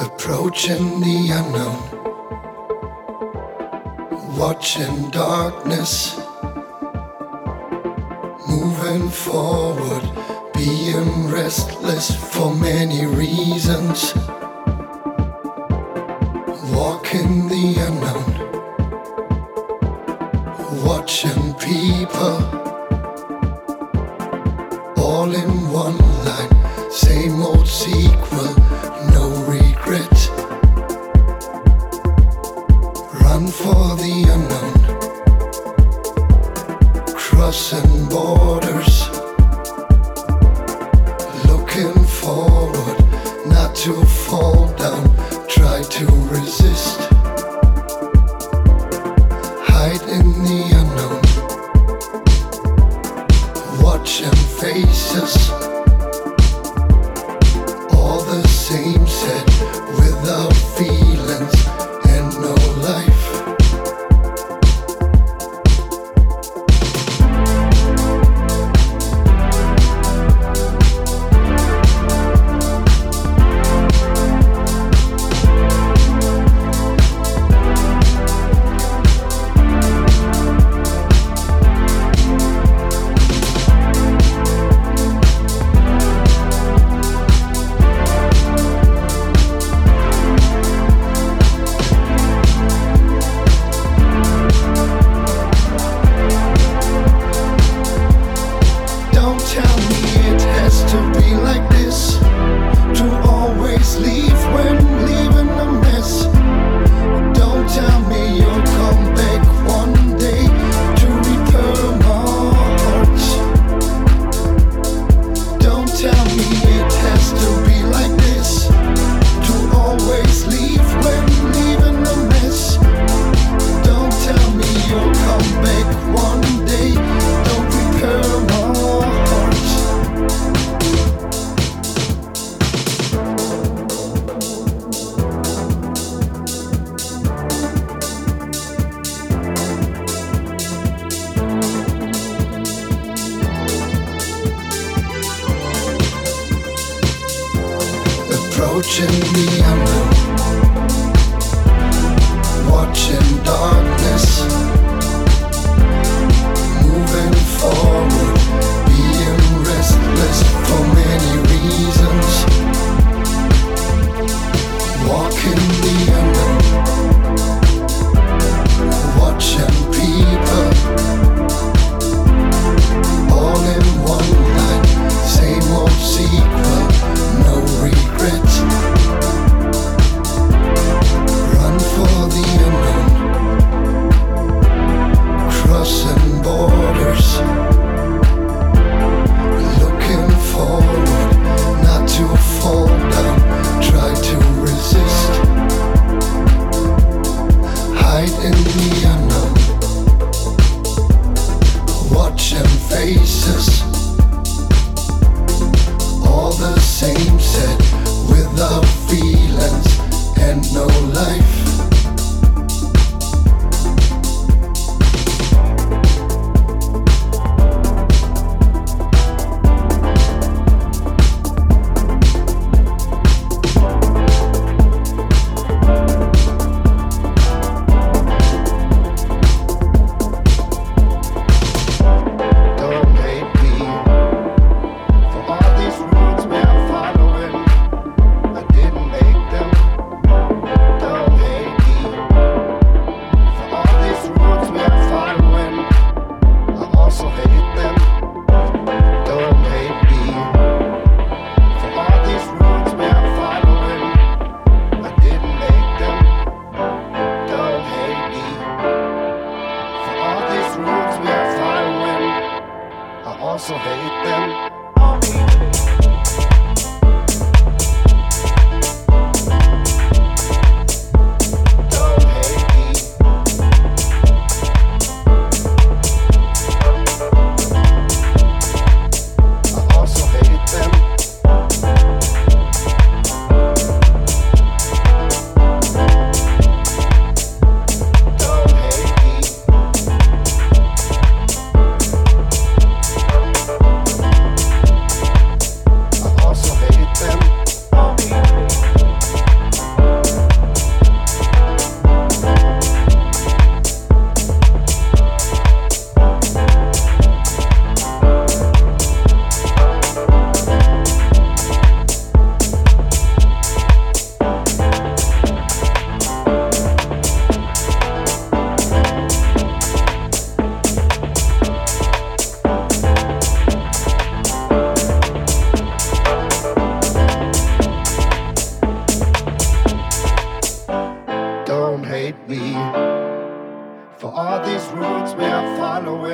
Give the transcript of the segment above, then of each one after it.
Approaching the unknown, watching darkness, moving forward, being restless for many reasons, walking the unknown, watching people, all in one line, same old sequel, no regret, run for the unknown. Crossing borders, looking forward, not to fall down, try to resist, hide in the unknown, watching faces, all the same set, without feelings and no life. Approaching the unknown, watching darkness, moving forward, being restless for many reasons, walking the unknown, watching people, all in one line, same old sequel, no regret. Run for the unknown, crossing borders, looking forward, not to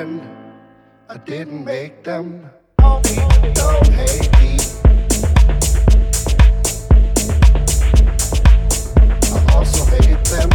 pretend I didn't make them. Don't hate me. I also hate them.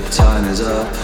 the time is up.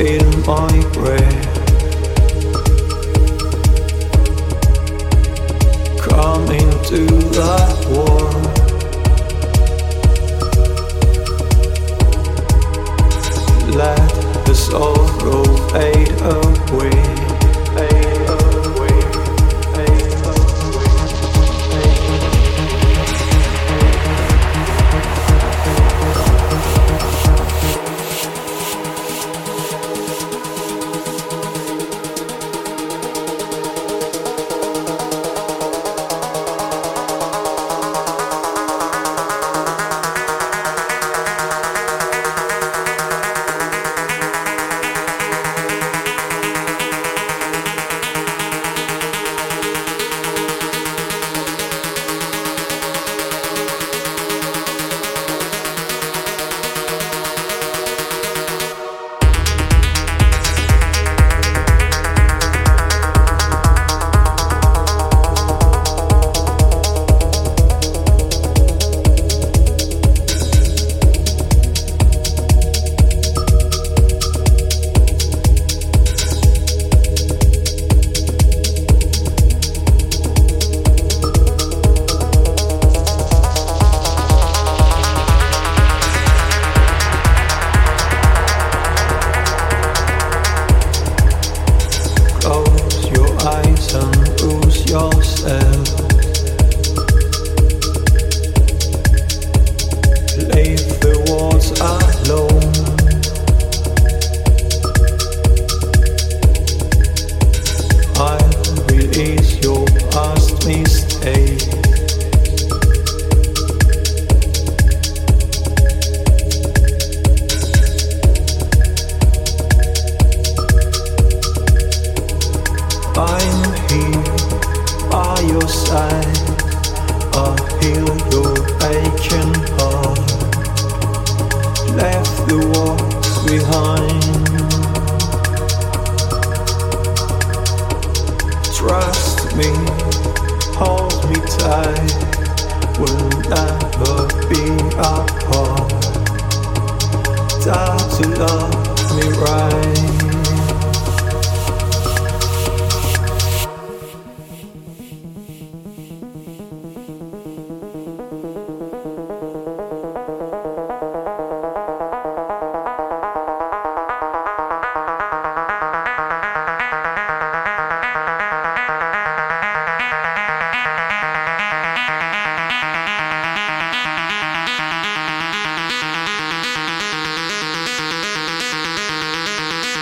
in my grave. Come into that war. Let the sorrow fade away, fade away, fade